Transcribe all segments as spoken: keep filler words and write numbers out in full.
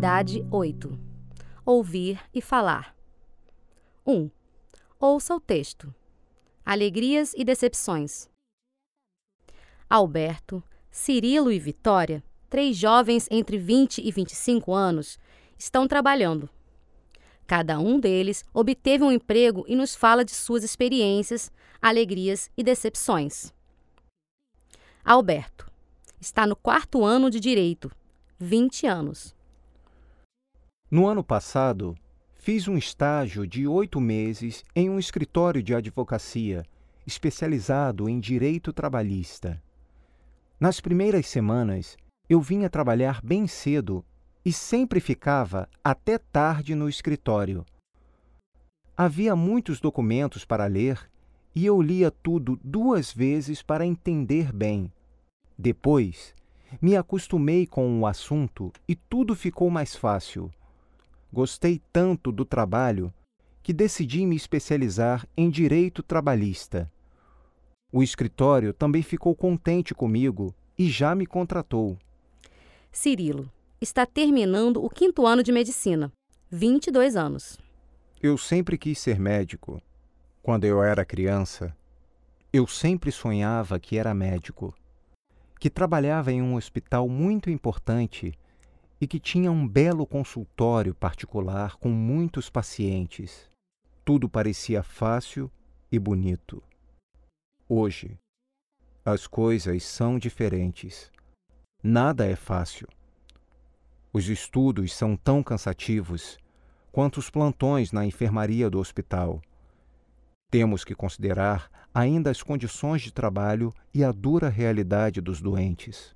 Atividade oito. Ouvir e falar. um. Ouça o texto. Alegrias e decepções. Alberto, Cirilo e Vitória, três jovens entre vinte e vinte e cinco anos, estão trabalhando. Cada um deles obteve um emprego e nos fala de suas experiências, alegrias e decepções. Alberto está no quarto ano de Direito, vinte anos. No ano passado, fiz um estágio de oito meses em um escritório de advocacia, especializado em direito trabalhista. Nas primeiras semanas, eu vinha trabalhar bem cedo e sempre ficava até tarde no escritório. Havia muitos documentos para ler e eu lia tudo duas vezes para entender bem. Depois, me acostumei com o assunto e tudo ficou mais fácil. Gostei tanto do trabalho que decidi me especializar em direito trabalhista. O escritório também ficou contente comigo e já me contratou. Cirilo está terminando o quinto ano de medicina, vinte e dois anos. Eu sempre quis ser médico. Quando eu era criança, eu sempre sonhava que era médico, que trabalhava em um hospital muito importante e que tinha um belo consultório particular com muitos pacientes. Tudo parecia fácil e bonito. Hoje, as coisas são diferentes. Nada é fácil. Os estudos são tão cansativos quanto os plantões na enfermaria do hospital. Temos que considerar ainda as condições de trabalho e a dura realidade dos doentes.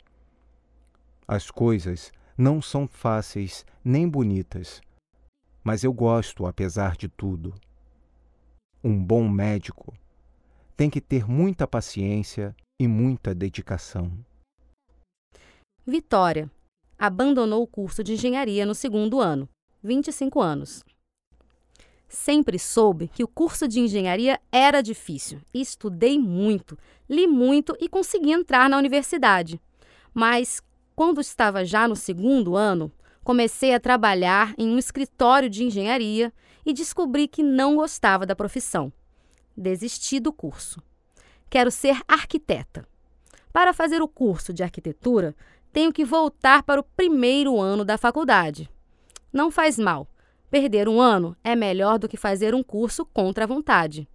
As coisas não são fáceis nem bonitas, mas eu gosto apesar de tudo. Um bom médico tem que ter muita paciência e muita dedicação. Vitória abandonou o curso de engenharia no segundo ano, vinte e cinco anos. Sempre soube que o curso de engenharia era difícil. Estudei muito, li muito e consegui entrar na universidade. Mas, quando estava já no segundo ano, comecei a trabalhar em um escritório de engenharia e descobri que não gostava da profissão. Desisti do curso. Quero ser arquiteta. Para fazer o curso de arquitetura, tenho que voltar para o primeiro ano da faculdade. Não faz mal. Perder um ano é melhor do que fazer um curso contra a vontade.